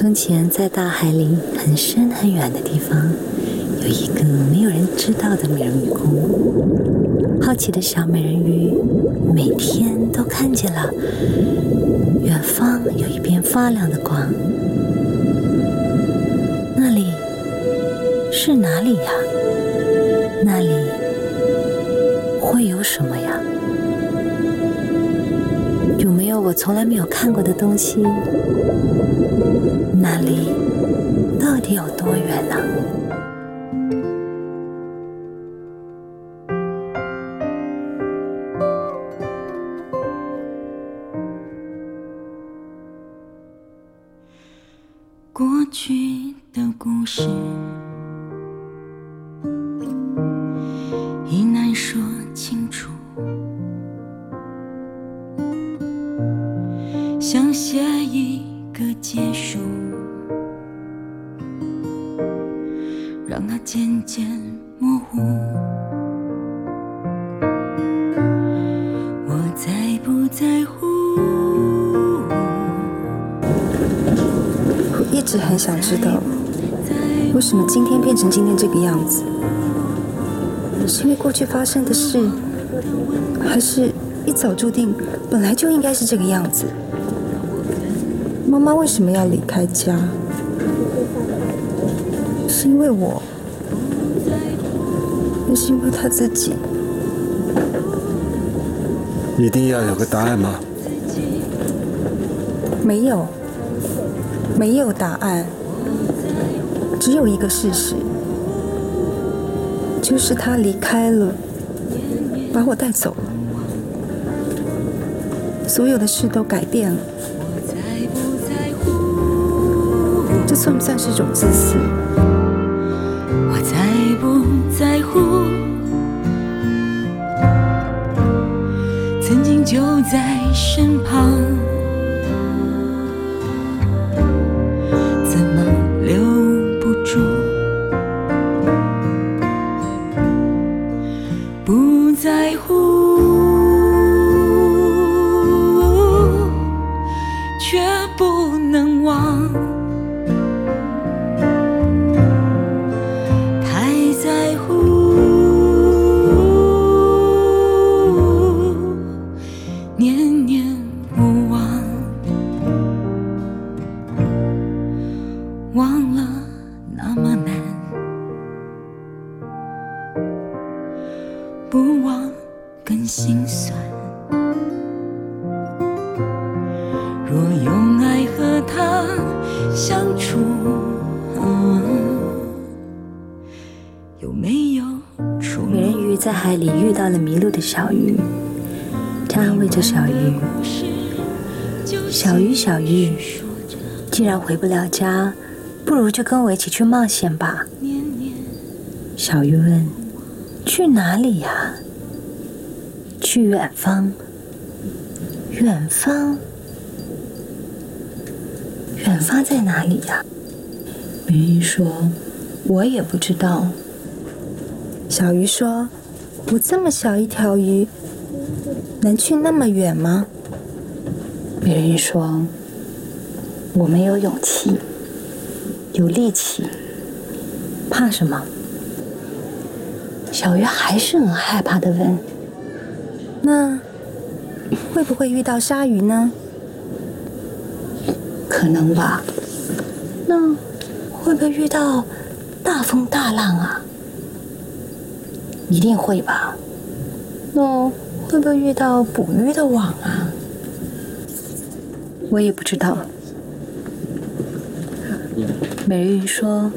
生前在大海里很深很远的地方，有一个没有人知道的美人鱼宫。好奇的小美人鱼每天都看见了远方有一片发亮的光，那里是哪里呀？那里会有什么呀？有没有我从来没有看过的东西？那里到底有多远呢？过去的故事已难说清楚，想写一个结束，让它渐渐模糊。我在不在乎？一直很想知道，为什么今天变成今天这个样子？是因为过去发生的事，还是一早注定本来就应该是这个样子？妈妈为什么要离开家？是因为我，也是因为她自己。一定要有个答案吗？没有，没有答案，只有一个事实，就是她离开了，把我带走了，所有的事都改变了。这算不算是一种自私？我在不在乎？曾经就在身旁，怎么留不住？不在乎，却不能忘。忘了那么难，不忘更心酸。若用爱和他相处，有没有出路？美人鱼在海里遇到了迷路的小鱼，他安慰着小鱼：小鱼小鱼，既然回不了家，不如就跟我一起去冒险吧。小鱼问：去哪里呀？去远方。远方？远方在哪里呀？美人鱼说：我也不知道。小鱼说：我这么小一条鱼，能去那么远吗？美人鱼说：我没有勇气，有力气，怕什么？小鱼还是很害怕的问：那会不会遇到鲨鱼呢？可能吧。那会不会遇到大风大浪啊？一定会吧。那会不会遇到捕鱼的网啊？我也不知道。美人鱼说：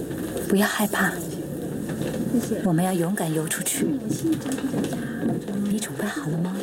不要害怕，我们要勇敢游出去。你准备好了吗？